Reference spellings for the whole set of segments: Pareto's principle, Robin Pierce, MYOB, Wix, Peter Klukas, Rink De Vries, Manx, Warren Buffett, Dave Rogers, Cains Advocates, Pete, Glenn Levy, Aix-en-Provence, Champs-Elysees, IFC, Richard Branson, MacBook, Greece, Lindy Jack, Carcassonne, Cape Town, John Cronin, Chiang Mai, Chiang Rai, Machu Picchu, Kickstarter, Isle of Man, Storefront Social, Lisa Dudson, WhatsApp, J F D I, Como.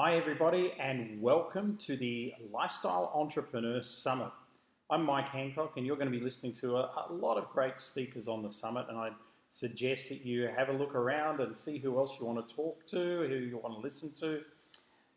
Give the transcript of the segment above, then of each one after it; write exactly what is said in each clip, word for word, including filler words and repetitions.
Hi everybody, and welcome to the Lifestyle Entrepreneur Summit. I'm Mike Handcock, and you're going to be listening to a, a lot of great speakers on the summit, and I suggest that you have a look around and see who else you want to talk to, who you want to listen to.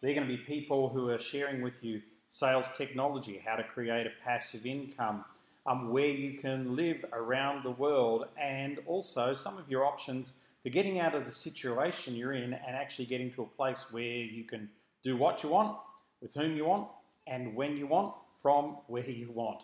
They're going to be people who are sharing with you sales technology, how to create a passive income, um, where you can live around the world, and also some of your options for getting out of the situation you're in and actually getting to a place where you can do what you want, with whom you want, and when you want, from where you want.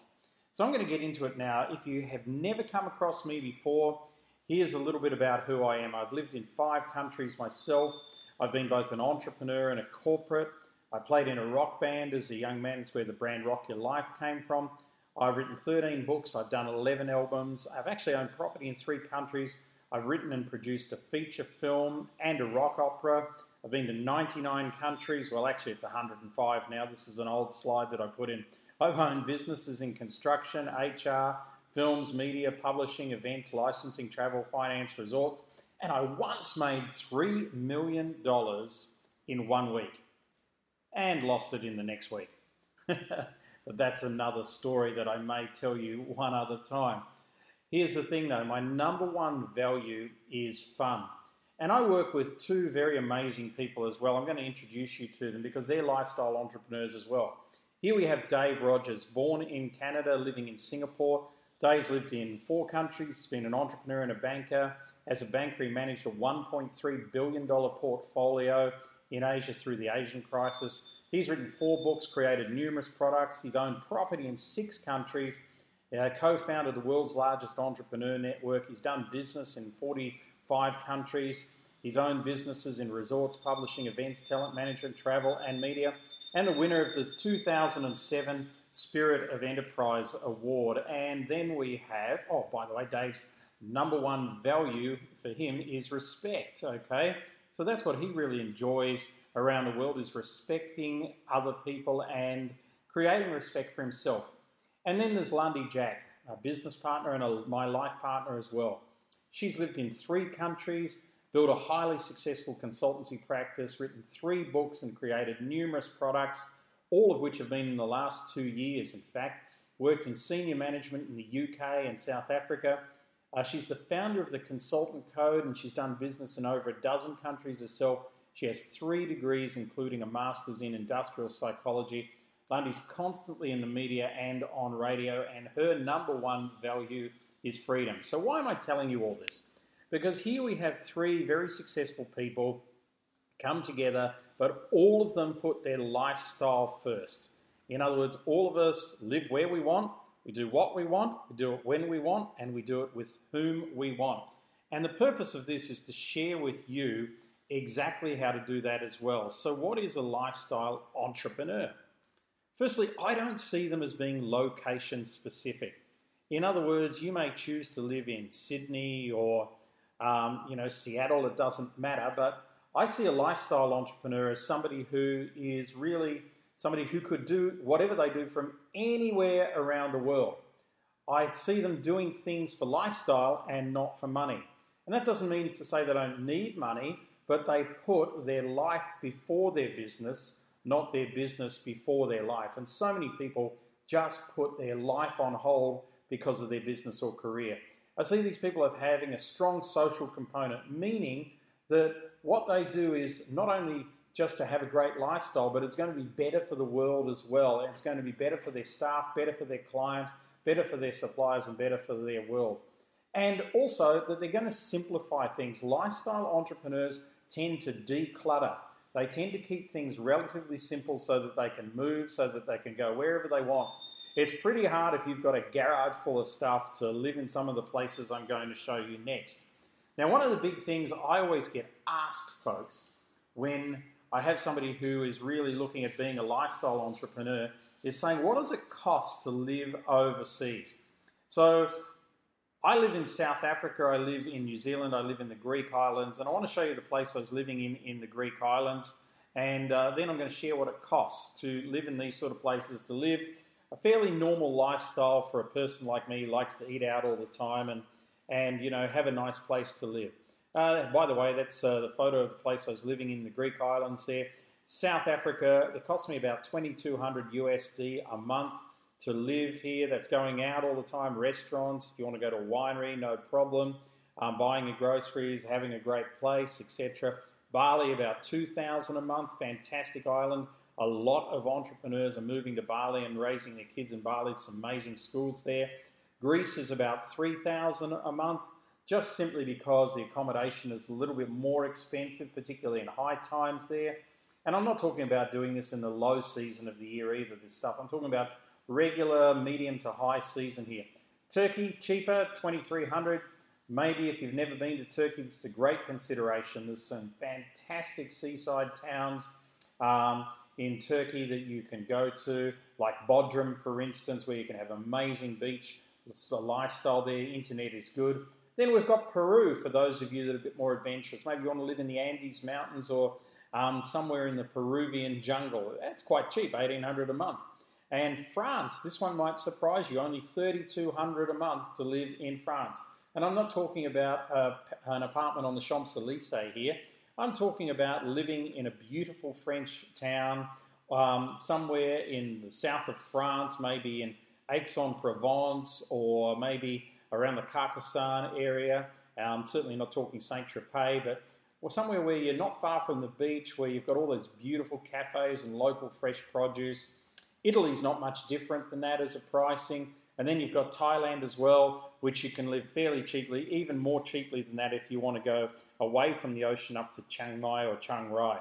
So I'm going to get into it now. If you have never come across me before, here's a little bit about who I am. I've lived in five countries myself. I've been both an entrepreneur and a corporate. I played in a rock band as a young man. It's where the brand Rock Your Life came from. I've written thirteen books. I've done eleven albums. I've actually owned property in three countries. I've written and produced a feature film and a rock opera. I've been to ninety-nine countries. Well, actually, it's one hundred and five now. This is an old slide that I put in. I've owned businesses in construction, H R, films, media, publishing, events, licensing, travel, finance, resorts. And I once made three million dollars in one week and lost it in the next week. But that's another story that I may tell you one other time. Here's the thing though, my number one value is fun. And I work with two very amazing people as well. I'm going to introduce you to them because they're lifestyle entrepreneurs as well. Here we have Dave Rogers, born in Canada, living in Singapore. Dave's lived in four countries, been an entrepreneur and a banker. As a banker, he managed a one point three billion dollars portfolio in Asia through the Asian crisis. He's written four books, created numerous products. He's owned property in six countries. Uh, co-founded the world's largest entrepreneur network. He's done business in forty-five countries. He's owned businesses in resorts, publishing, events, talent management, travel and media, and the winner of the two thousand seven Spirit of Enterprise Award. And then we have, oh, by the way, Dave's number one value for him is respect, okay? So that's what he really enjoys around the world, is respecting other people and creating respect for himself. And then there's Lindy Jack, a business partner and a, my life partner as well. She's lived in three countries, built a highly successful consultancy practice, written three books and created numerous products, all of which have been in the last two years, in fact. Worked in senior management in the U K and South Africa. Uh, she's the founder of the Consultant Code, and she's done business in over a dozen countries herself. She has three degrees, including a master's in industrial psychology. Lindy's constantly in the media and on radio, and her number one value is freedom. So why am I telling you all this? Because here we have three very successful people come together, but all of them put their lifestyle first. In other words, all of us live where we want, we do what we want, we do it when we want, and we do it with whom we want. And the purpose of this is to share with you exactly how to do that as well. So what is a lifestyle entrepreneur? Firstly, I don't see them as being location specific. In other words, you may choose to live in Sydney or um, you know, Seattle, it doesn't matter, but I see a lifestyle entrepreneur as somebody who is really somebody who could do whatever they do from anywhere around the world. I see them doing things for lifestyle and not for money. And that doesn't mean to say they don't need money, but they put their life before their business, not their business before their life. And so many people just put their life on hold because of their business or career. I see these people as having a strong social component, meaning that what they do is not only just to have a great lifestyle, but it's going to be better for the world as well. It's going to be better for their staff, better for their clients, better for their suppliers, and better for their world. And also that they're going to simplify things. Lifestyle entrepreneurs tend to declutter. They tend to keep things relatively simple so that they can move, so that they can go wherever they want. It's pretty hard if you've got a garage full of stuff to live in some of the places I'm going to show you next. Now, one of the big things I always get asked, folks, when I have somebody who is really looking at being a lifestyle entrepreneur is saying, what does it cost to live overseas? So I live in South Africa, I live in New Zealand, I live in the Greek islands, and I want to show you the place I was living in in the Greek islands, and uh, then I'm going to share what it costs to live in these sort of places, to live a fairly normal lifestyle for a person like me who likes to eat out all the time and, and you know, have a nice place to live. Uh, by the way, that's uh, the photo of the place I was living in, the Greek islands there, South Africa. It cost me about twenty-two hundred U S D a month to live here. That's going out all the time, restaurants. If you want to go to a winery, no problem. Um, buying your groceries, having a great place, et cetera. Bali, about two thousand a month, fantastic island. A lot of entrepreneurs are moving to Bali and raising their kids in Bali. Some amazing schools there. Greece is about three thousand a month, just simply because the accommodation is a little bit more expensive, particularly in high times there. And I'm not talking about doing this in the low season of the year either, this stuff. I'm talking about regular, medium to high season here. Turkey, cheaper, twenty-three hundred. Maybe if you've never been to Turkey, this is a great consideration. There's some fantastic seaside towns um, in Turkey that you can go to, like Bodrum, for instance, where you can have amazing beach. It's the lifestyle there. Internet is good. Then we've got Peru, for those of you that are a bit more adventurous. Maybe you want to live in the Andes Mountains or um, somewhere in the Peruvian jungle. That's quite cheap, eighteen hundred a month. And France, this one might surprise you, only thirty-two hundred a month to live in France. And I'm not talking about uh, an apartment on the Champs-Elysees here. I'm talking about living in a beautiful French town, um, somewhere in the south of France, maybe in Aix-en-Provence or maybe around the Carcassonne area. Um, certainly not talking Saint-Tropez, but or somewhere where you're not far from the beach, where you've got all those beautiful cafes and local fresh produce. Italy's not much different than that as a pricing. And then you've got Thailand as well, which you can live fairly cheaply, even more cheaply than that if you want to go away from the ocean up to Chiang Mai or Chiang Rai.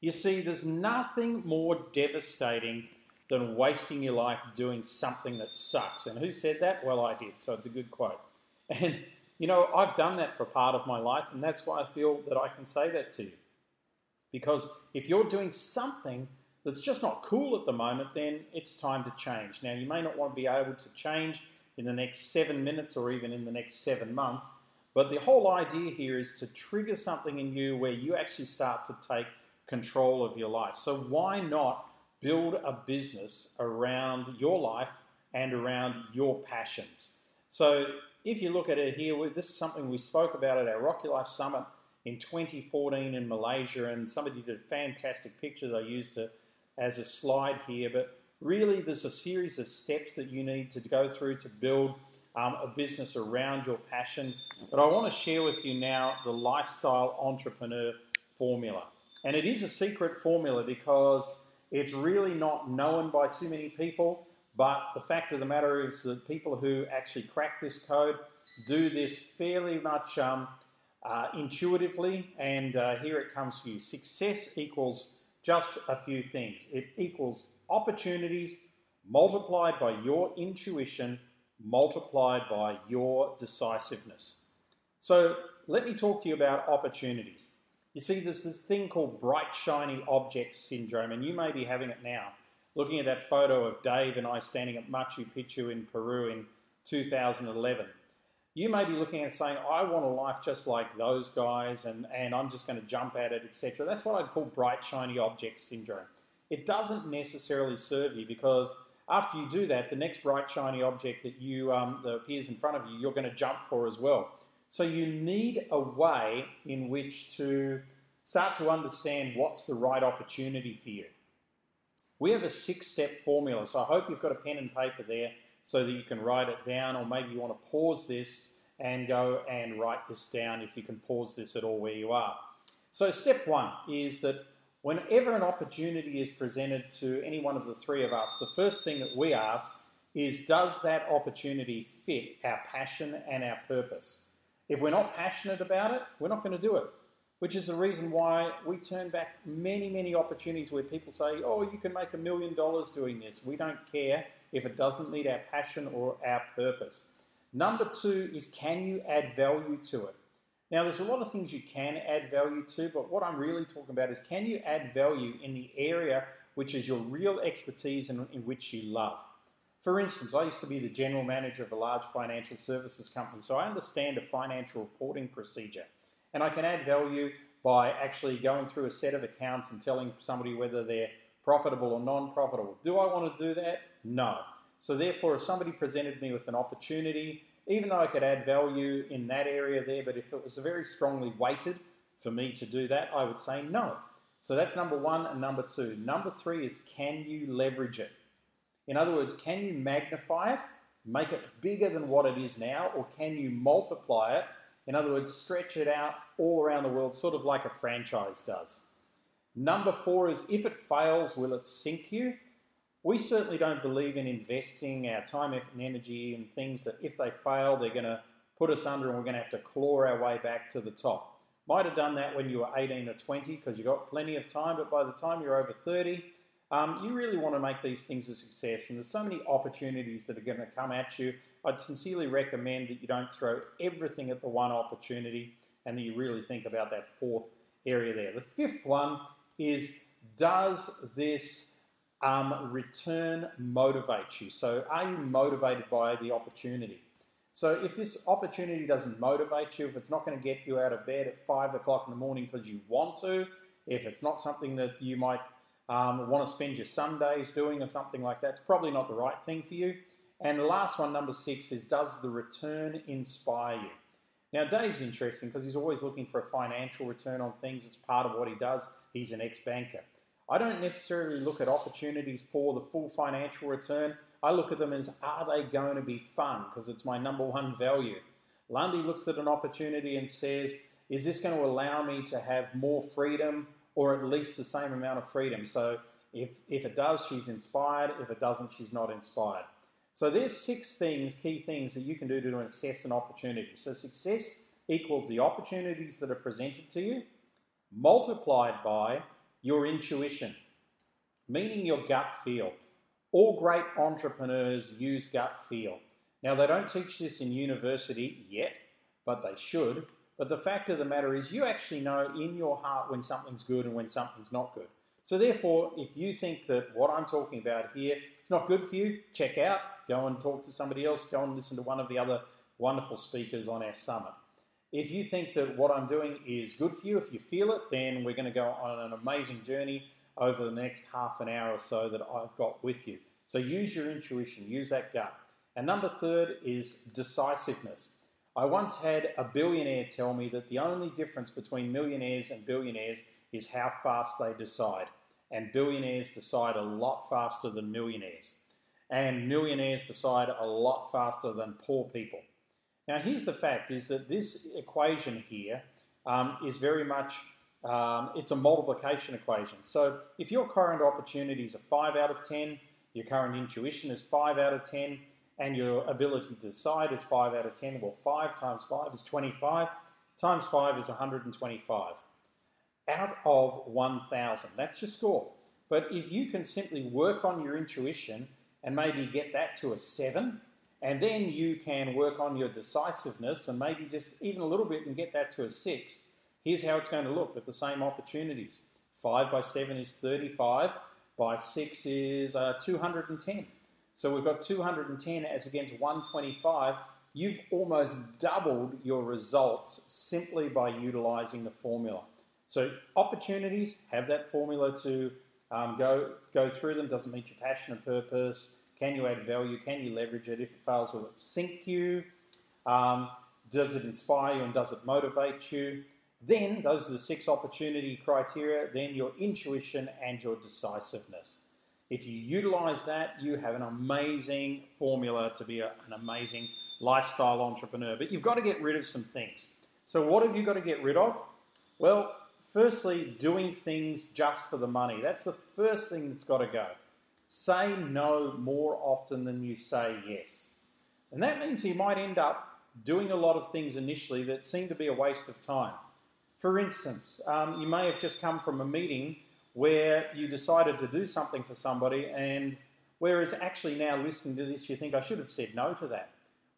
You see, there's nothing more devastating than wasting your life doing something that sucks. And who said that? Well, I did, so it's a good quote. And, you know, I've done that for part of my life, and that's why I feel that I can say that to you. Because if you're doing something that's just not cool at the moment, then it's time to change. Now, you may not want to be able to change in the next seven minutes or even in the next seven months, but the whole idea here is to trigger something in you where you actually start to take control of your life. So why not build a business around your life and around your passions? So if you look at it here, this is something we spoke about at our Rock Your Life Summit in twenty fourteen in Malaysia, and somebody did a fantastic picture that I used to as a slide here, but really there's a series of steps that you need to go through to build um, a business around your passions. But I want to share with you now the lifestyle entrepreneur formula. And it is a secret formula because it's really not known by too many people, but the fact of the matter is that people who actually crack this code do this fairly much um, uh, intuitively, and uh, here it comes for you. Success equals just a few things. It equals opportunities multiplied by your intuition, multiplied by your decisiveness. So let me talk to you about opportunities. You see, there's this thing called bright, shiny object syndrome, and you may be having it now. Looking at that photo of Dave and I standing at Machu Picchu in Peru in two thousand eleven. You may be looking at it saying, I want a life just like those guys, and, and I'm just going to jump at it, et cetera. That's what I'd call bright, shiny object syndrome. It doesn't necessarily serve you, because after you do that, the next bright, shiny object that, you, um, that appears in front of you, you're going to jump for as well. So you need a way in which to start to understand what's the right opportunity for you. We have a six-step formula, so I hope you've got a pen and paper there, so that you can write it down, or maybe you want to pause this and go and write this down if you can pause this at all where you are. So step one is that whenever an opportunity is presented to any one of the three of us, the first thing that we ask is, does that opportunity fit our passion and our purpose? If we're not passionate about it, we're not going to do it, which is the reason why we turn back many, many opportunities where people say, oh, you can make a million dollars doing this. We don't care if it doesn't meet our passion or our purpose. Number two is, can you add value to it? Now, there's a lot of things you can add value to, but what I'm really talking about is, can you add value in the area which is your real expertise and in which you love? For instance, I used to be the general manager of a large financial services company, so I understand a financial reporting procedure, and I can add value by actually going through a set of accounts and telling somebody whether they're profitable or non-profitable. Do I want to do that? No. So therefore, if somebody presented me with an opportunity, even though I could add value in that area there, but if it was very strongly weighted for me to do that, I would say no. So that's number one and number two. Number three is, can you leverage it? In other words, can you magnify it, make it bigger than what it is now, or can you multiply it? In other words, stretch it out all around the world, sort of like a franchise does. Number four is, if it fails, will it sink you? We certainly don't believe in investing our time, effort, and energy in things that if they fail, they're going to put us under and we're going to have to claw our way back to the top. Might have done that when you were eighteen or twenty because you got plenty of time, but by the time you're over thirty, um, you really want to make these things a success, and there's so many opportunities that are going to come at you. I'd sincerely recommend that you don't throw everything at the one opportunity and that you really think about that fourth area there. The fifth one is, does this um, return motivate you? So are you motivated by the opportunity? So if this opportunity doesn't motivate you, if it's not going to get you out of bed at five o'clock in the morning because you want to, if it's not something that you might um, want to spend your Sundays doing or something like that, it's probably not the right thing for you. And the last one, number six, is, does the return inspire you? Now, Dave's interesting because he's always looking for a financial return on things. It's part of what he does. He's an ex-banker. I don't necessarily look at opportunities for the full financial return. I look at them as, are they going to be fun? Because it's my number one value. Lundy looks at an opportunity and says, is this going to allow me to have more freedom or at least the same amount of freedom? So if, if it does, she's inspired. If it doesn't, she's not inspired. So there's six things, key things that you can do to assess an opportunity. So success equals the opportunities that are presented to you multiplied by your intuition, meaning your gut feel. All great entrepreneurs use gut feel. Now, they don't teach this in university yet, but they should. But the fact of the matter is, you actually know in your heart when something's good and when something's not good. So therefore, if you think that what I'm talking about here is not good for you, check out, go and talk to somebody else, go and listen to one of the other wonderful speakers on our summit. If you think that what I'm doing is good for you, if you feel it, then we're going to go on an amazing journey over the next half an hour or so that I've got with you. So use your intuition, use that gut. And number third is decisiveness. I once had a billionaire tell me that the only difference between millionaires and billionaires is how fast they decide. And billionaires decide a lot faster than millionaires. And millionaires decide a lot faster than poor people. Now, here's the fact, is that this equation here um, is very much Um, it's a multiplication equation. So if your current opportunities are five out of ten, your current intuition is five out of ten, and your ability to decide is five out of ten, well, five times five is twenty-five, times five is one hundred twenty-five. Out of one thousand, that's your score. But if you can simply work on your intuition and maybe get that to a seven, and then you can work on your decisiveness and maybe just even a little bit and get that to a six, here's how it's going to look with the same opportunities. five by seven is thirty-five, by six is uh, two hundred ten. So we've got two hundred ten as against one twenty-five. You've almost doubled your results simply by utilizing the formula. So opportunities, have that formula to um, go, go through them. Does it meet your passion and purpose? Can you add value? Can you leverage it? If it fails, will it sink you? Um, does it inspire you and does it motivate you? Then, those are the six opportunity criteria, then your intuition and your decisiveness. If you utilize that, you have an amazing formula to be a, an amazing lifestyle entrepreneur. But you've got to get rid of some things. So what have you got to get rid of? Well, firstly, doing things just for the money. That's the first thing that's got to go. Say no more often than you say yes. And that means you might end up doing a lot of things initially that seem to be a waste of time. For instance, um, you may have just come from a meeting where you decided to do something for somebody, and whereas actually now listening to this, you think, I should have said no to that.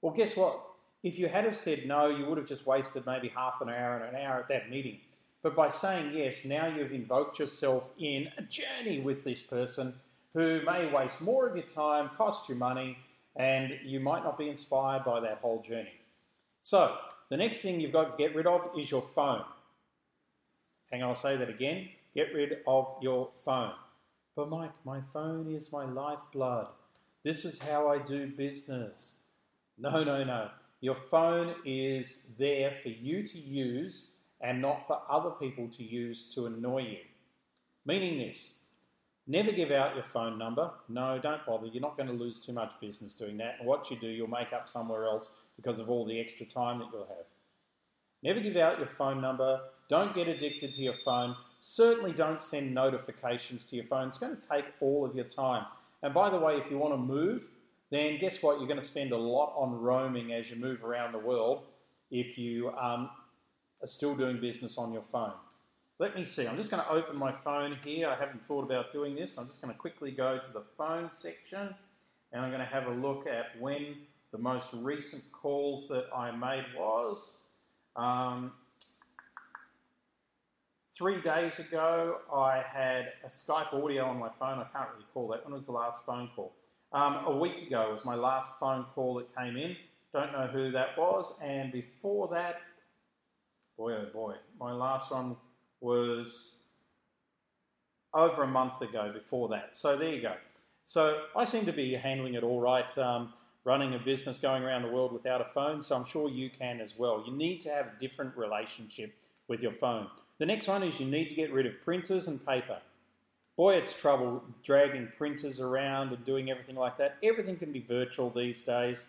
Well, guess what? If you had have said no, you would have just wasted maybe half an hour and an hour at that meeting. But by saying yes, now you've invoked yourself in a journey with this person who may waste more of your time, cost you money, and you might not be inspired by that whole journey. So the next thing you've got to get rid of is your phone. Hang on, I'll say that again. Get rid of your phone. But Mike, my phone is my lifeblood. This is how I do business. No, no, no. Your phone is there for you to use and not for other people to use to annoy you. Meaning this, never give out your phone number. No, don't bother. You're not going to lose too much business doing that. And what you do, you'll make up somewhere else because of all the extra time that you'll have. Never give out your phone number. Don't get addicted to your phone. Certainly don't send notifications to your phone. It's going to take all of your time. And by the way, if you want to move, then guess what? You're going to spend a lot on roaming as you move around the world if you um, are still doing business on your phone. Let me see. I'm just going to open my phone here. I haven't thought about doing this. I'm just going to quickly go to the phone section, and I'm going to have a look at when the most recent calls that I made was. Um, three days ago, I had a Skype audio on my phone. I can't really call that. When was the last phone call? Um, a week ago was my last phone call that came in. Don't know who that was. And before that, boy, oh boy, my last one was over a month ago before that. So there you go. So I seem to be handling it all right, um, running a business, going around the world without a phone, so I'm sure you can as well. You need to have a different relationship with your phone. The next one is you need to get rid of printers and paper. Boy, it's trouble dragging printers around and doing everything like that. Everything can be virtual these days.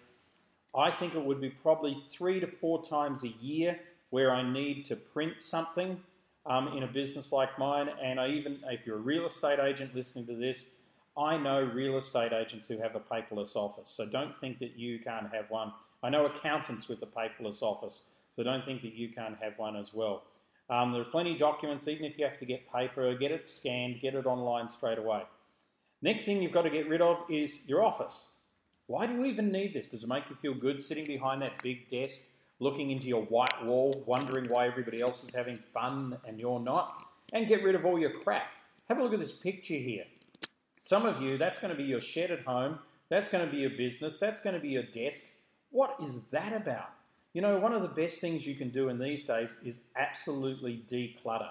I think it would be probably three to four times a year where I need to print something. Um, in a business like mine, and I even, if you're a real estate agent listening to this, I know real estate agents who have a paperless office, so don't think that you can't have one. I know accountants with a paperless office, so don't think that you can't have one as well. Um, there are plenty of documents, even if you have to get paper, get it scanned, get it online straight away. Next thing you've got to get rid of is your office. Why do you even need this? Does it make you feel good sitting behind that big desk, looking into your white wall, wondering why everybody else is having fun and you're not? And get rid of all your crap. Have a look at this picture here. Some of you, that's going to be your shed at home. That's going to be your business. That's going to be your desk. What is that about? You know, one of the best things you can do in these days is absolutely declutter.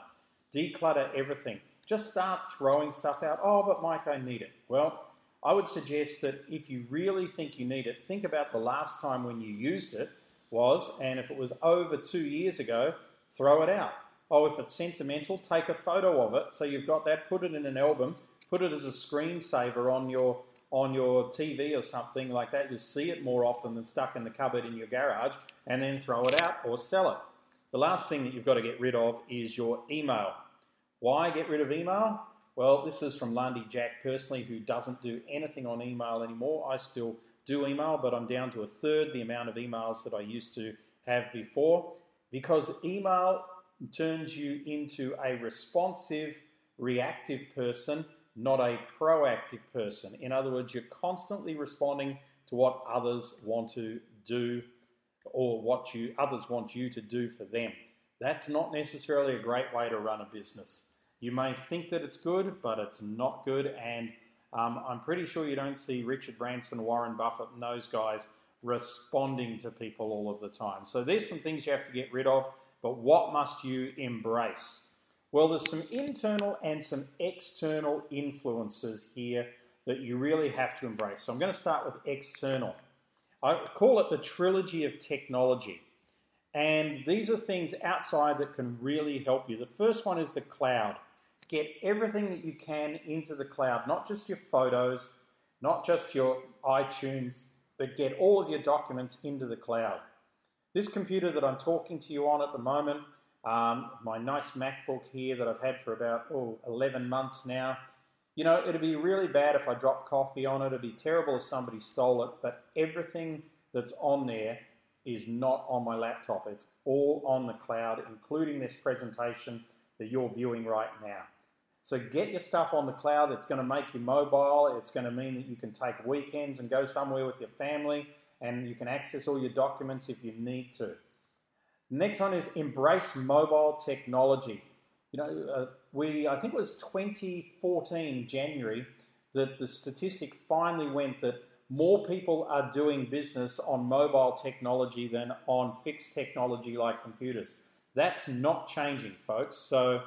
Declutter everything. Just start throwing stuff out. Oh, but Mike, I need it. Well, I would suggest that if you really think you need it, think about the last time when you used it was, and if it was over two years ago, throw it out. Oh, if it's sentimental, take a photo of it so you've got that, put it in an album, put it as a screensaver on your on your T V or something like that. You'll see it more often than stuck in the cupboard in your garage, and then throw it out or sell it. The last thing that you've got to get rid of is your email. Why get rid of email? Well, this is from Lindy Jack personally, who doesn't do anything on email anymore. I still do email, but I'm down to a third the amount of emails that I used to have before, because email turns you into a responsive, reactive person, not a proactive person. In other words, you're constantly responding to what others want to do or what you others want you to do for them. That's not necessarily a great way to run a business. You may think that it's good, but it's not good. And Um, I'm pretty sure you don't see Richard Branson, Warren Buffett, and those guys responding to people all of the time. So there's some things you have to get rid of, but what must you embrace? Well, there's some internal and some external influences here that you really have to embrace. So I'm going to start with external. I call it the trilogy of technology. And these are things outside that can really help you. The first one is the cloud. Get everything that you can into the cloud, not just your photos, not just your iTunes, but get all of your documents into the cloud. This computer that I'm talking to you on at the moment, um, my nice MacBook here that I've had for about oh, eleven months now, you know, it'd be really bad if I dropped coffee on it. It'd be terrible if somebody stole it, but everything that's on there is not on my laptop. It's all on the cloud, including this presentation that you're viewing right now. So get your stuff on the cloud. It's going to make you mobile. It's going to mean that you can take weekends and go somewhere with your family, and you can access all your documents if you need to. Next one is embrace mobile technology. You know, uh, we I think it was twenty fourteen, January, that the statistic finally went that more people are doing business on mobile technology than on fixed technology like computers. That's not changing, folks. So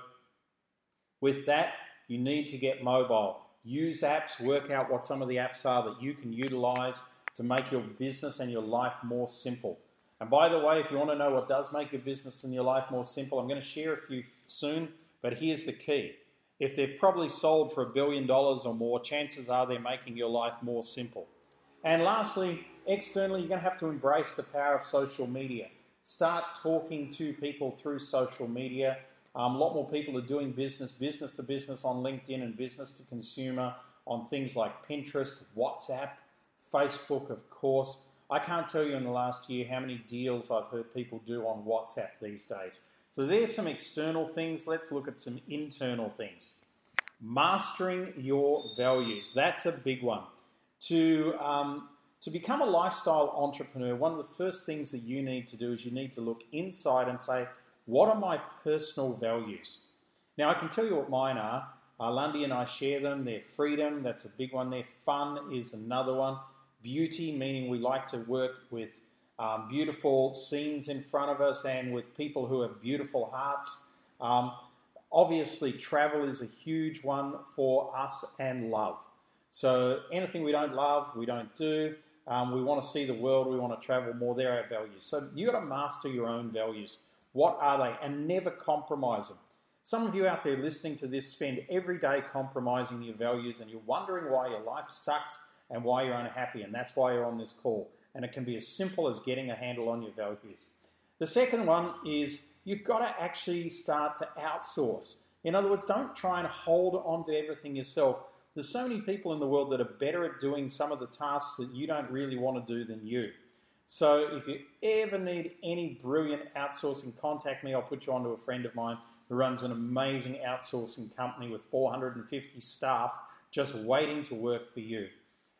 with that, you need to get mobile. Use apps, work out what some of the apps are that you can utilize to make your business and your life more simple. And by the way, if you want to know what does make your business and your life more simple, I'm going to share a few soon, but here's the key. If they've probably sold for a billion dollars or more, chances are they're making your life more simple. And lastly, externally, you're going to have to embrace the power of social media. Start talking to people through social media. Um, a lot more people are doing business, business to business on LinkedIn and business to consumer on things like Pinterest, WhatsApp, Facebook, of course. I can't tell you in the last year how many deals I've heard people do on WhatsApp these days. So there's some external things. Let's look at some internal things. Mastering your values. That's a big one. To, um, to become a lifestyle entrepreneur, one of the first things that you need to do is you need to look inside and say, what are my personal values? Now, I can tell you what mine are. Uh, Lundy and I share them. They're freedom. That's a big one there. Fun is another one. Beauty, meaning we like to work with um, beautiful scenes in front of us and with people who have beautiful hearts. Um, obviously, travel is a huge one for us, and love. So anything we don't love, we don't do. Um, we want to see the world. We want to travel more. They're our values. So you've got to master your own values. What are they? And never compromise them. Some of you out there listening to this spend every day compromising your values, and you're wondering why your life sucks and why you're unhappy, and that's why you're on this call. And it can be as simple as getting a handle on your values. The second one is you've got to actually start to outsource. In other words, don't try and hold on to everything yourself. There's so many people in the world that are better at doing some of the tasks that you don't really want to do than you. So if you ever need any brilliant outsourcing, contact me. I'll put you on to a friend of mine who runs an amazing outsourcing company with four hundred fifty staff just waiting to work for you.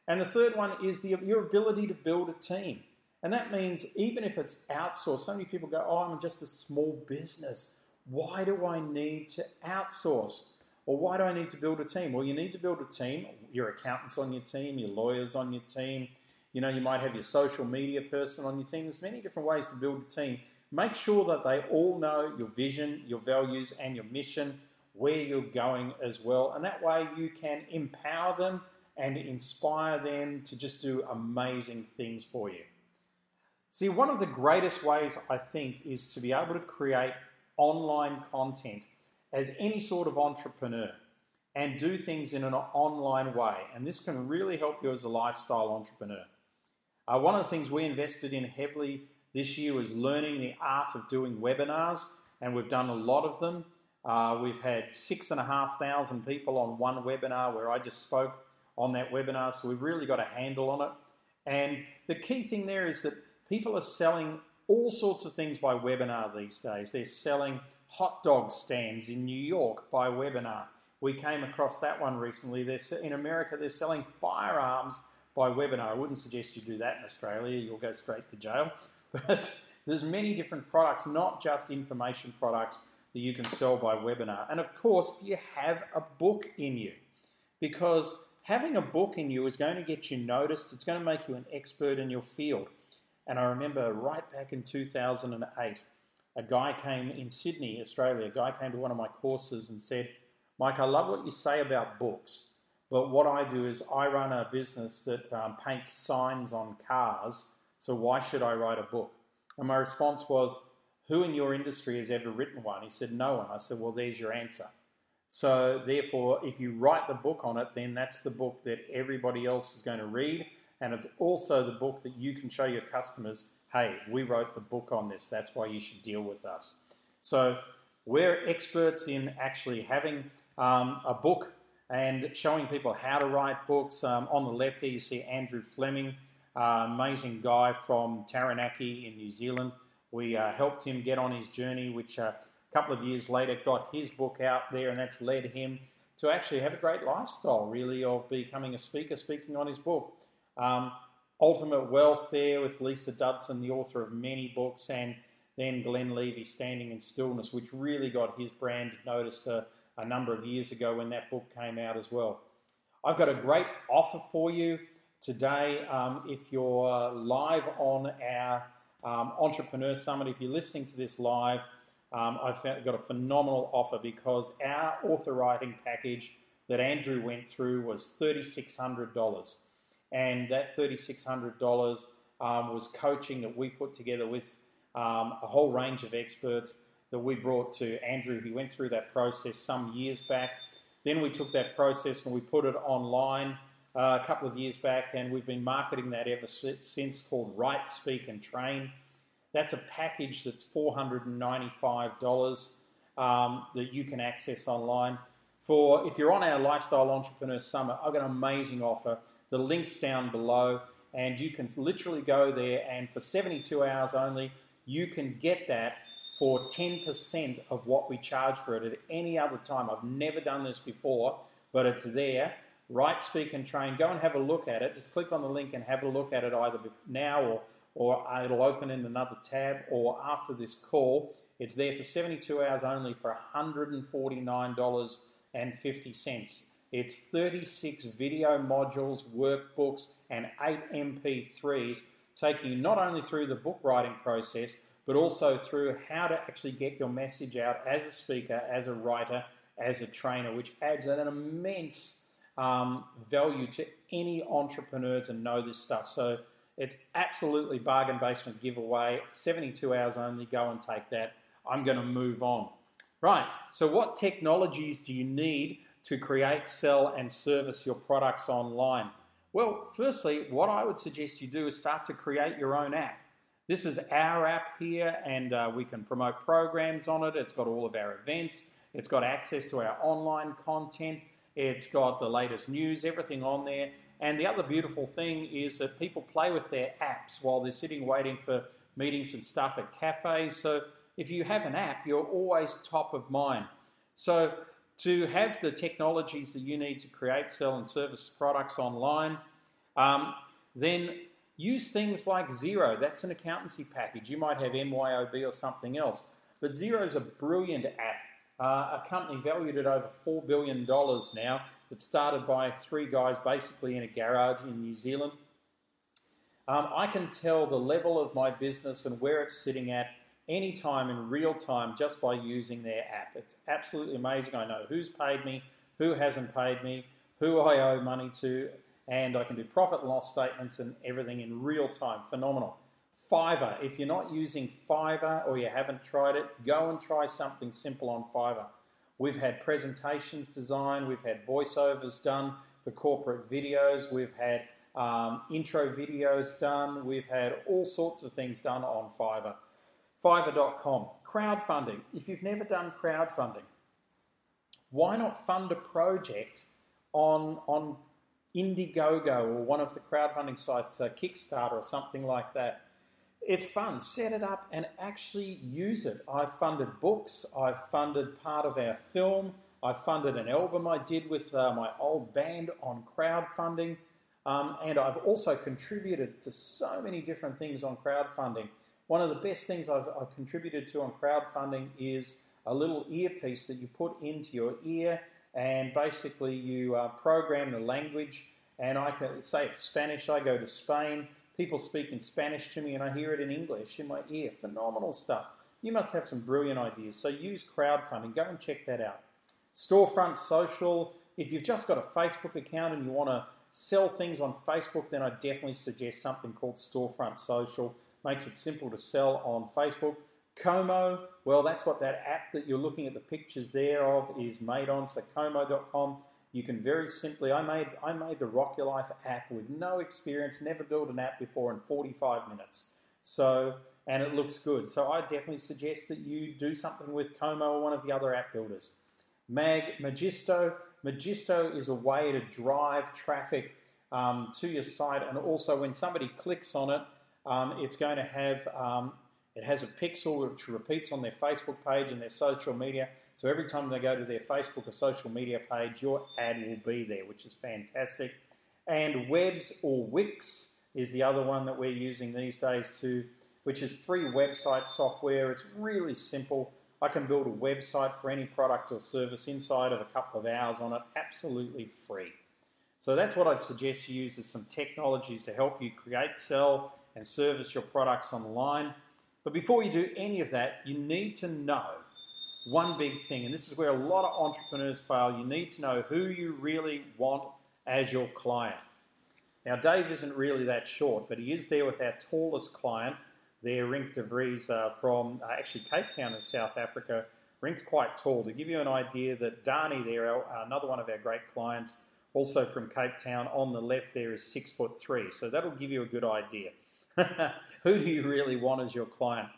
And the third one is the, your ability to build a team. And that means even if it's outsourced, so many people go, oh, I'm just a small business. Why do I need to outsource? Or why do I need to build a team? Well, you need to build a team. Your accountant's on your team. Your lawyer's on your team. You know, you might have your social media person on your team. There's many different ways to build a team. Make sure that they all know your vision, your values, and your mission, where you're going as well. And that way you can empower them and inspire them to just do amazing things for you. See, one of the greatest ways, I think, is to be able to create online content as any sort of entrepreneur and do things in an online way. And this can really help you as a lifestyle entrepreneur. Uh, one of the things we invested in heavily this year was learning the art of doing webinars, and we've done a lot of them. Uh, we've had six and a half thousand people on one webinar where I just spoke on that webinar, so we've really got a handle on it. And the key thing there is that people are selling all sorts of things by webinar these days. They're selling hot dog stands in New York by webinar. We came across that one recently. They're, in America, they're selling firearms by webinar. I wouldn't suggest you do that in Australia. You'll go straight to jail. But there's many different products, not just information products, that you can sell by webinar. And of course, do you have a book in you? Because having a book in you is going to get you noticed. It's going to make you an expert in your field. And I remember right back in two thousand eight, a guy came in Sydney, Australia, a guy came to one of my courses and said, Mike, I love what you say about books, but what I do is I run a business that um, paints signs on cars, so why should I write a book? And my response was, who in your industry has ever written one? He said, no one. I said, well, there's your answer. So therefore, if you write the book on it, then that's the book that everybody else is going to read. And it's also the book that you can show your customers, hey, we wrote the book on this. That's why you should deal with us. So we're experts in actually having um, a book and showing people how to write books. Um, on the left there, you see Andrew Fleming, uh, amazing guy from Taranaki in New Zealand. We uh, helped him get on his journey, which... Uh, couple of years later got his book out there, and that's led him to actually have a great lifestyle, really, of becoming a speaker, speaking on his book. Um, Ultimate Wealth there with Lisa Dudson, the author of many books, and then Glenn Levy, Standing in Stillness, which really got his brand noticed a, a number of years ago when that book came out as well. I've got a great offer for you today. Um, if you're live on our um, Entrepreneur Summit, if you're listening to this live, Um, I've got a phenomenal offer because our author writing package that Andrew went through was three thousand six hundred dollars. And that three thousand six hundred dollars um, was coaching that we put together with um, a whole range of experts that we brought to Andrew. He went through that process some years back. Then we took that process and we put it online uh, a couple of years back, and we've been marketing that ever since, called Write, Speak, and Train. That's a package that's four hundred ninety-five dollars um, that you can access online. For if you're on our Lifestyle Entrepreneur Summit, I've got an amazing offer. The link's down below, and you can literally go there, and for seventy-two hours only, you can get that for ten percent of what we charge for it at any other time. I've never done this before, but it's there. Write, Speak, and Train. Go and have a look at it. Just click on the link and have a look at it either now or, or it'll open in another tab or after this call. It's there for seventy-two hours only for one hundred forty-nine dollars and fifty cents. It's thirty-six video modules, workbooks, and eight M P threes, taking you not only through the book writing process, but also through how to actually get your message out as a speaker, as a writer, as a trainer, which adds an immense um, value to any entrepreneur to know this stuff. So it's absolutely bargain basement giveaway, seventy-two hours only, go and take that. I'm gonna move on. Right, so what technologies do you need to create, sell, and service your products online? Well, firstly, what I would suggest you do is start to create your own app. This is our app here, and uh, we can promote programs on it. It's got all of our events. It's got access to our online content. It's got the latest news, everything on there. And the other beautiful thing is that people play with their apps while they're sitting waiting for meetings and stuff at cafes. So if you have an app, you're always top of mind. So to have the technologies that you need to create, sell, and service products online, um, then use things like Xero. That's an accountancy package. You might have M Y O B or something else. But Xero is a brilliant app, uh, a company valued at over four billion dollars now. It started by three guys basically in a garage in New Zealand. Um, I can tell the level of my business and where it's sitting at any time in real time just by using their app. It's absolutely amazing. I know who's paid me, who hasn't paid me, who I owe money to, and I can do profit and loss statements and everything in real time. Phenomenal. Fiverr. If you're not using Fiverr or you haven't tried it, go and try something simple on Fiverr. We've had presentations designed. We've had voiceovers done for corporate videos. We've had um, intro videos done. We've had all sorts of things done on Fiverr. Fiverr dot com. Crowdfunding. If you've never done crowdfunding, why not fund a project on on Indiegogo or one of the crowdfunding sites, uh, Kickstarter or something like that? It's fun. Set it up and actually use it. I've funded books. I've funded part of our film. I've funded an album I did with uh, my old band on crowdfunding. Um, and I've also contributed to so many different things on crowdfunding. One of the best things I've, I've contributed to on crowdfunding is a little earpiece that you put into your ear, and basically you uh, program the language, and I can say it's Spanish, I go to Spain, people speak in Spanish to me and I hear it in English in my ear. Phenomenal stuff. You must have some brilliant ideas, so use crowdfunding, go and check that out. Storefront Social, if you've just got a Facebook account and you want to sell things on Facebook, then I definitely suggest something called Storefront Social. Makes it simple to sell on Facebook. Como, well, that's what that app that you're looking at the pictures there of is made on, so como dot com. You can very simply, I made I made the Rock Your Life app with no experience, never built an app before, in forty-five minutes. So, and it looks good. So I definitely suggest that you do something with Como or one of the other app builders. Mag, Magisto. Magisto is a way to drive traffic um, to your site, and also when somebody clicks on it, um, it's going to have... Um, It has a pixel which repeats on their Facebook page and their social media. So every time they go to their Facebook or social media page, your ad will be there, which is fantastic. And Webs or Wix is the other one that we're using these days too, which is free website software. It's really simple. I can build a website for any product or service inside of a couple of hours on it, absolutely free. So that's what I'd suggest you use as some technologies to help you create, sell, and service your products online. But before you do any of that, you need to know one big thing, and this is where a lot of entrepreneurs fail. You need to know who you really want as your client. Now, Dave isn't really that short, but he is there with our tallest client there, Rink De Vries uh, from uh, actually Cape Town in South Africa. Rink's quite tall. To give you an idea, that Dani there, our, another one of our great clients, also from Cape Town, on the left there is six foot three. So that'll give you a good idea. Who do you really want as your client?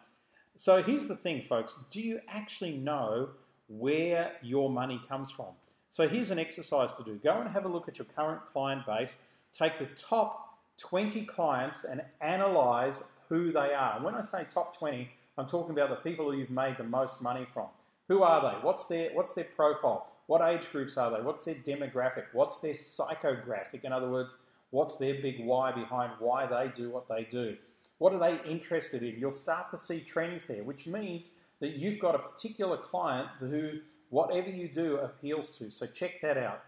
So here's the thing, folks. Do you actually know where your money comes from? So here's an exercise to do. Go and have a look at your current client base. Take the top twenty clients and analyze who they are. And when I say top twenty, I'm talking about the people who you've made the most money from. Who are they? What's their, what's their profile? What age groups are they? What's their demographic? What's their psychographic? In other words, what's their big why behind why they do what they do? What are they interested in? You'll start to see trends there, which means that you've got a particular client who whatever you do appeals to. So check that out.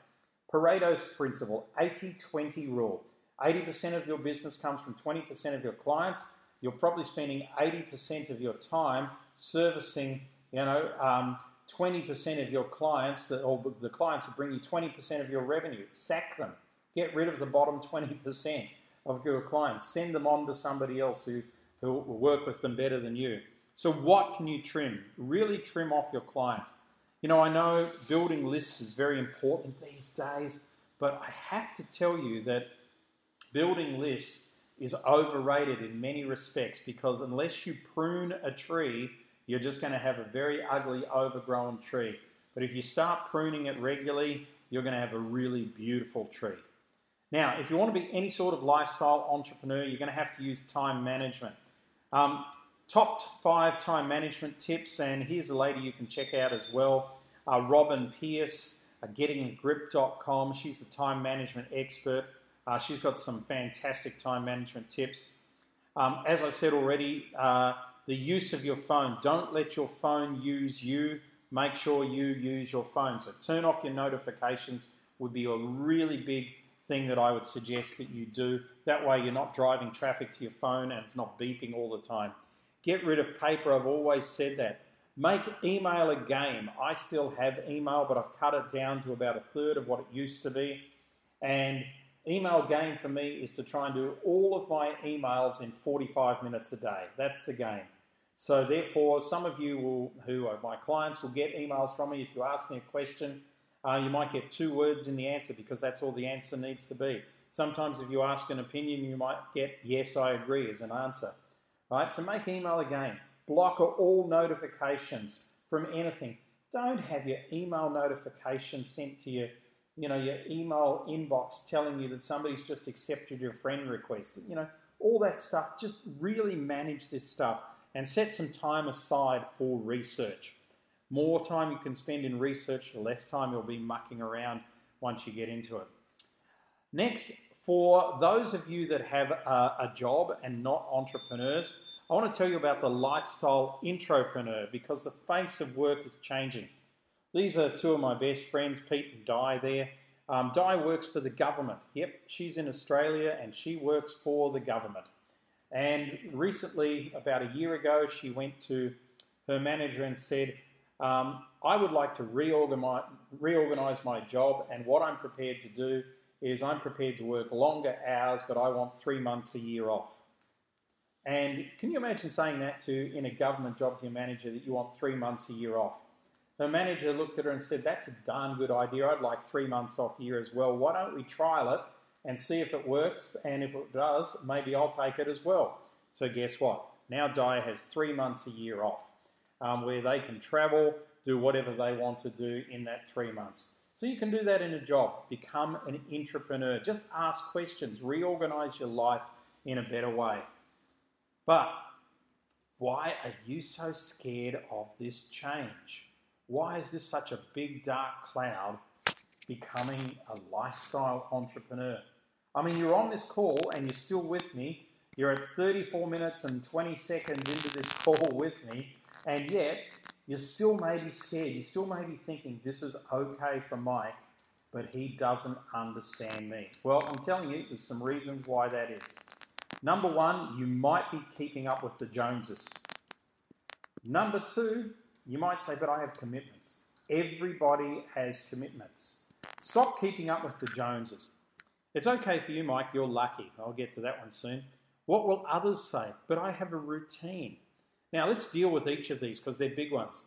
Pareto's principle, eighty twenty rule. eighty percent of your business comes from twenty percent of your clients. You're probably spending eighty percent of your time servicing, you know, um, twenty percent of your clients, that, or the clients that bring you twenty percent of your revenue. Sack them. Get rid of the bottom twenty percent of your clients. Send them on to somebody else who, who will work with them better than you. So what can you trim? Really trim off your clients. You know, I know building lists is very important these days, but I have to tell you that building lists is overrated in many respects, because unless you prune a tree, you're just going to have a very ugly, overgrown tree. But if you start pruning it regularly, you're going to have a really beautiful tree. Now, if you want to be any sort of lifestyle entrepreneur, you're going to have to use time management. Um, top five time management tips, and here's a lady you can check out as well, uh, Robin Pierce, uh, getting grip dot com. She's the time management expert. Uh, she's got some fantastic time management tips. Um, as I said already, uh, the use of your phone. Don't let your phone use you. Make sure you use your phone. So turn off your notifications would be a really big thing that I would suggest that you do. That way you're not driving traffic to your phone and it's not beeping all the time. Get rid of paper. I've always said that. Make email a game. I still have email, but I've cut it down to about a third of what it used to be. And email game for me is to try and do all of my emails in forty-five minutes a day. That's the game. So therefore, some of you will, who are my clients will get emails from me. If you ask me a question, uh, you might get two words in the answer because that's all the answer needs to be. Sometimes if you ask an opinion, you might get, yes, I agree as an answer. Right? So make email a game. Block all notifications from anything. Don't have your email notifications sent to you. You know, your email inbox telling you that somebody's just accepted your friend request, you know, all that stuff. Just really manage this stuff and set some time aside for research. More time you can spend in research, the less time you'll be mucking around once you get into it. Next, for those of you that have a, a job and not entrepreneurs, I want to tell you about the lifestyle intrapreneur, because the face of work is changing. These are two of my best friends, Pete and Di there. Um, Di works for the government. Yep, she's in Australia and she works for the government. And recently, about a year ago, she went to her manager and said, um, I would like to reorganize, reorganize my job, and what I'm prepared to do is I'm prepared to work longer hours, but I want three months a year off. And can you imagine saying that to in a government job to your manager, that you want three months a year off? Her manager looked at her and said, that's a darn good idea. I'd like three months off here as well. Why don't we trial it and see if it works? And if it does, maybe I'll take it as well. So guess what? Now Di has three months a year off um, where they can travel, do whatever they want to do in that three months. So you can do that in a job. Become an intrapreneur. Just ask questions. Reorganize your life in a better way. But why are you so scared of this change? Why is this such a big dark cloud, becoming a lifestyle entrepreneur? I mean, you're on this call and you're still with me. You're at thirty-four minutes and twenty seconds into this call with me, and yet you're still maybe scared. You still may be thinking, this is okay for Mike, but he doesn't understand me. Well, I'm telling you, there's some reasons why that is. Number one, you might be keeping up with the Joneses. Number two, you might say, but I have commitments. Everybody has commitments. Stop keeping up with the Joneses. It's okay for you, Mike. You're lucky. I'll get to that one soon. What will others say? But I have a routine. Now, let's deal with each of these because they're big ones.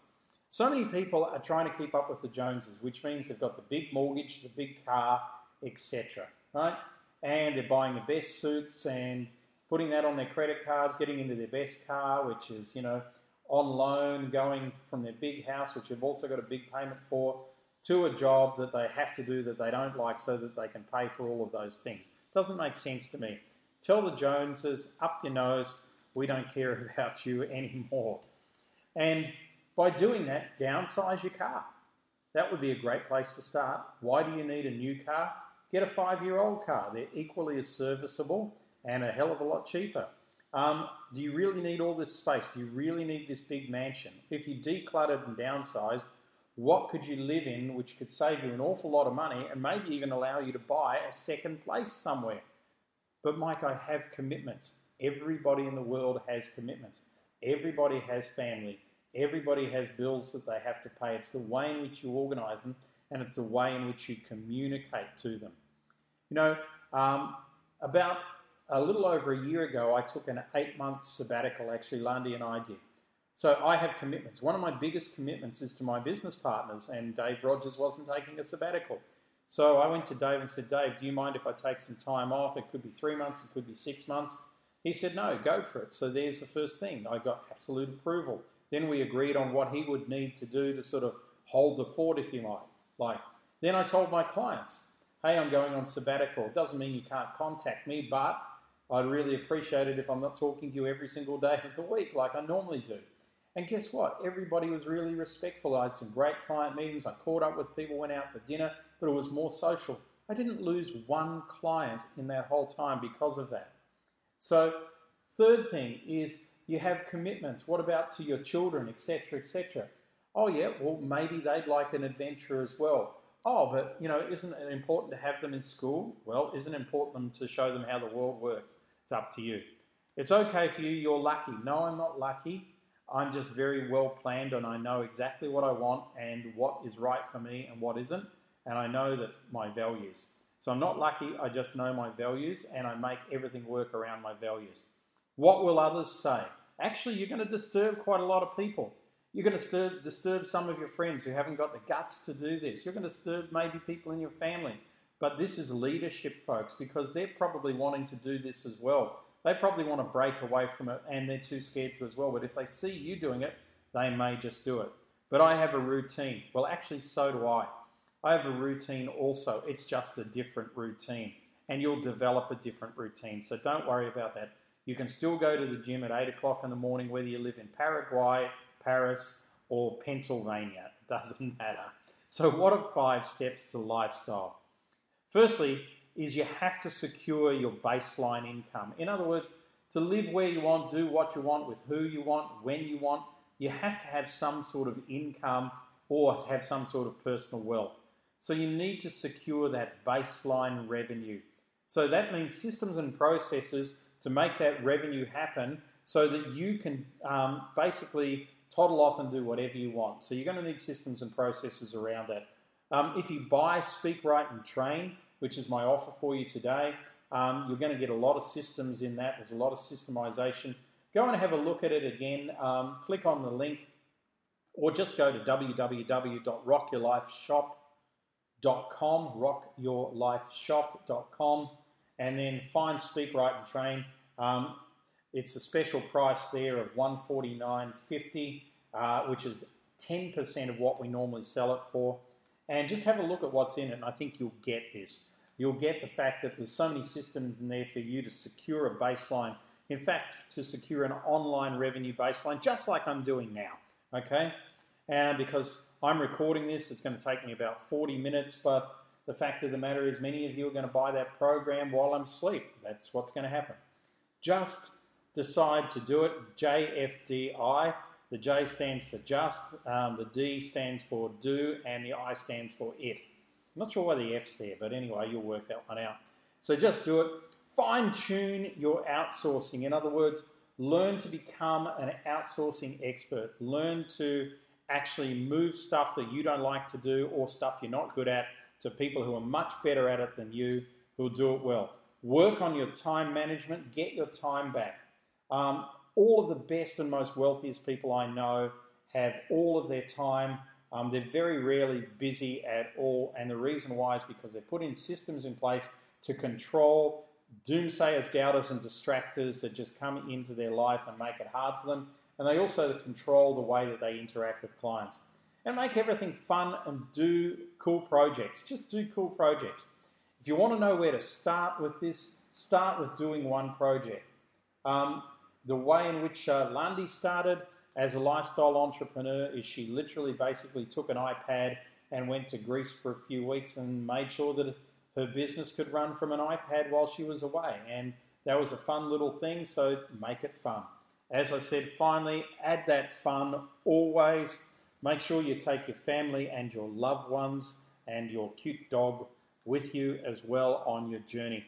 So many people are trying to keep up with the Joneses, which means they've got the big mortgage, the big car, et cetera, right? And they're buying the best suits and putting that on their credit cards, getting into their best car, which is, you know, on loan, going from their big house, which they've also got a big payment for, to a job that they have to do that they don't like so that they can pay for all of those things. Doesn't make sense to me. Tell the Joneses, up your nose, we don't care about you anymore. And by doing that, downsize your car. That would be a great place to start. Why do you need a new car? Get a five-year-old car. They're equally as serviceable and a hell of a lot cheaper. Um, do you really need all this space? Do you really need this big mansion? If you decluttered and downsized, what could you live in which could save you an awful lot of money and maybe even allow you to buy a second place somewhere? But Mike, I have commitments. Everybody in the world has commitments. Everybody has family. Everybody has bills that they have to pay. It's the way in which you organize them, and it's the way in which you communicate to them. You know, um, about a little over a year ago, I took an eight-month sabbatical, actually, Landy and I did. So I have commitments. One of my biggest commitments is to my business partners, and Dave Rogers wasn't taking a sabbatical. So I went to Dave and said, Dave, do you mind if I take some time off? It could be three months, it could be six months. He said, no, go for it. So there's the first thing. I got absolute approval. Then we agreed on what he would need to do to sort of hold the fort, if you like. Like, then I told my clients, hey, I'm going on sabbatical. It doesn't mean you can't contact me, but I'd really appreciate it if I'm not talking to you every single day of the week like I normally do. And guess what? Everybody was really respectful. I had some great client meetings. I caught up with people, went out for dinner, but it was more social. I didn't lose one client in that whole time because of that. So, third thing is you have commitments. What about to your children, et cetera, et cetera? Oh yeah, well maybe they'd like an adventure as well. Oh, but you know, isn't it important to have them in school? Well, isn't it important to show them how the world works? It's up to you. It's okay for you, you're lucky. No, I'm not lucky. I'm just very well planned and I know exactly what I want and what is right for me and what isn't. And I know that my values. So I'm not lucky, I just know my values and I make everything work around my values. What will others say? Actually, you're going to disturb quite a lot of people. You're going to disturb, disturb some of your friends who haven't got the guts to do this. You're going to disturb maybe people in your family. But this is leadership, folks, because they're probably wanting to do this as well. They probably want to break away from it, and they're too scared to as well. But if they see you doing it, they may just do it. But I have a routine. Well, actually, so do I. I have a routine also. It's just a different routine. And you'll develop a different routine. So don't worry about that. You can still go to the gym at eight o'clock in the morning, whether you live in Paraguay, Paris, or Pennsylvania. It doesn't matter. So what are five steps to lifestyle? Firstly, is you have to secure your baseline income. In other words, to live where you want, do what you want, with who you want, when you want, you have to have some sort of income or have some sort of personal wealth. So you need to secure that baseline revenue. So that means systems and processes to make that revenue happen so that you can um, basically toddle off and do whatever you want. So you're going to need systems and processes around that. Um, if you buy Speak, Write, and Train, which is my offer for you today, um, you're going to get a lot of systems in that. There's a lot of systemization. Go and have a look at it again. Um, click on the link or just go to w w w dot rock your life shop dot com, rock your life shop dot com, and then find Speak, Write, and Train. Um, It's a special price there of one forty-nine fifty, uh, which is ten percent of what we normally sell it for. And just have a look at what's in it, and I think you'll get this. You'll get the fact that there's so many systems in there for you to secure a baseline. In fact, to secure an online revenue baseline, just like I'm doing now, okay? And because I'm recording this, it's going to take me about forty minutes, but the fact of the matter is many of you are going to buy that program while I'm asleep. That's what's going to happen. Just decide to do it, J F D I. The J stands for just, um, the D stands for do, and the I stands for it. I'm not sure why the F's there, but anyway, you'll work that one out. So just do it. Fine-tune your outsourcing. In other words, learn to become an outsourcing expert. Learn to actually move stuff that you don't like to do or stuff you're not good at to people who are much better at it than you, who'll do it well. Work on your time management. Get your time back. Um, all of the best and most wealthiest people I know have all of their time. Um, they're very rarely busy at all, and the reason why is because they're putting systems in place to control doomsayers, doubters, and distractors that just come into their life and make it hard for them. And they also control the way that they interact with clients. And make everything fun and do cool projects. Just do cool projects. If you want to know where to start with this, start with doing one project. Um, the way in which uh, Lundy started as a lifestyle entrepreneur is she literally basically took an iPad and went to Greece for a few weeks and made sure that her business could run from an iPad while she was away. And that was a fun little thing, so make it fun. As I said, finally, add that fun always. Make sure you take your family and your loved ones and your cute dog with you as well on your journey.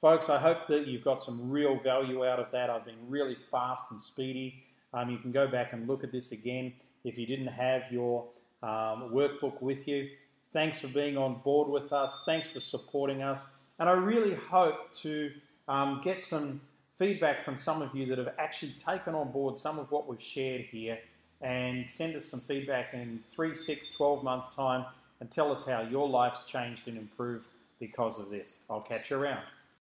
Folks, I hope that you've got some real value out of that. I've been really fast and speedy. Um, you can go back and look at this again if you didn't have your um, workbook with you. Thanks for being on board with us. Thanks for supporting us. And I really hope to um, get some feedback from some of you that have actually taken on board some of what we've shared here, and send us some feedback in three, six, twelve months' time and tell us how your life's changed and improved because of this. I'll catch you around.